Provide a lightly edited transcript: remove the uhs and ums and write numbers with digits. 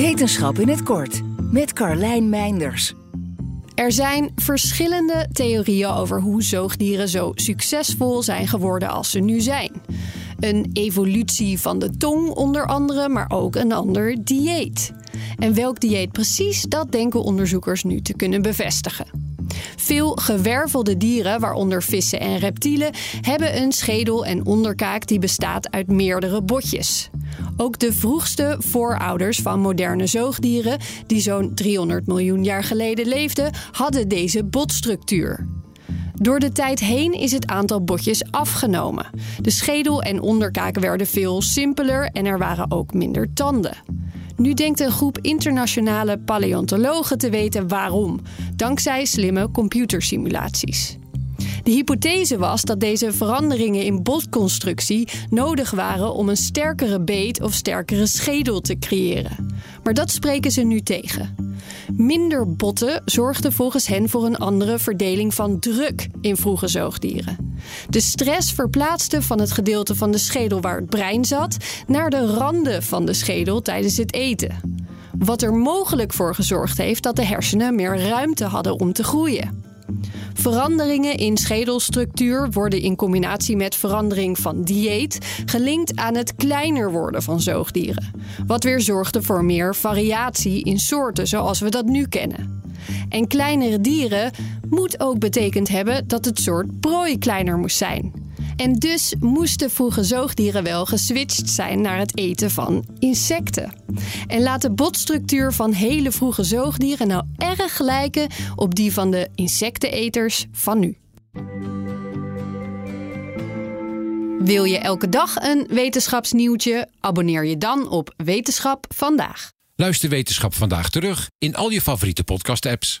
Wetenschap in het kort met Carlijn Meinders. Er zijn verschillende theorieën over hoe zoogdieren zo succesvol zijn geworden als ze nu zijn. Een evolutie van de tong onder andere, maar ook een ander dieet. En welk dieet precies, dat denken onderzoekers nu te kunnen bevestigen. Veel gewervelde dieren, waaronder vissen en reptielen, hebben een schedel en onderkaak die bestaat uit meerdere botjes. Ook de vroegste voorouders van moderne zoogdieren, die zo'n 300 miljoen jaar geleden leefden, hadden deze botstructuur. Door de tijd heen is het aantal botjes afgenomen. De schedel en onderkaak werden veel simpeler en er waren ook minder tanden. Nu denkt een groep internationale paleontologen te weten waarom, dankzij slimme computersimulaties. De hypothese was dat deze veranderingen in botconstructie nodig waren om een sterkere beet of sterkere schedel te creëren. Maar dat spreken ze nu tegen. Minder botten zorgden volgens hen voor een andere verdeling van druk in vroege zoogdieren. De stress verplaatste van het gedeelte van de schedel waar het brein zat naar de randen van de schedel tijdens het eten. Wat er mogelijk voor gezorgd heeft dat de hersenen meer ruimte hadden om te groeien. Veranderingen in schedelstructuur worden in combinatie met verandering van dieet gelinkt aan het kleiner worden van zoogdieren. Wat weer zorgde voor meer variatie in soorten zoals we dat nu kennen. En kleinere dieren moet ook betekend hebben dat het soort prooi kleiner moest zijn. En dus moesten vroege zoogdieren wel geswitcht zijn naar het eten van insecten. En laat de botstructuur van hele vroege zoogdieren nou erg lijken op die van de insecteneters van nu. Wil je elke dag een wetenschapsnieuwtje? Abonneer je dan op Wetenschap Vandaag. Luister Wetenschap Vandaag terug in al je favoriete podcast-apps.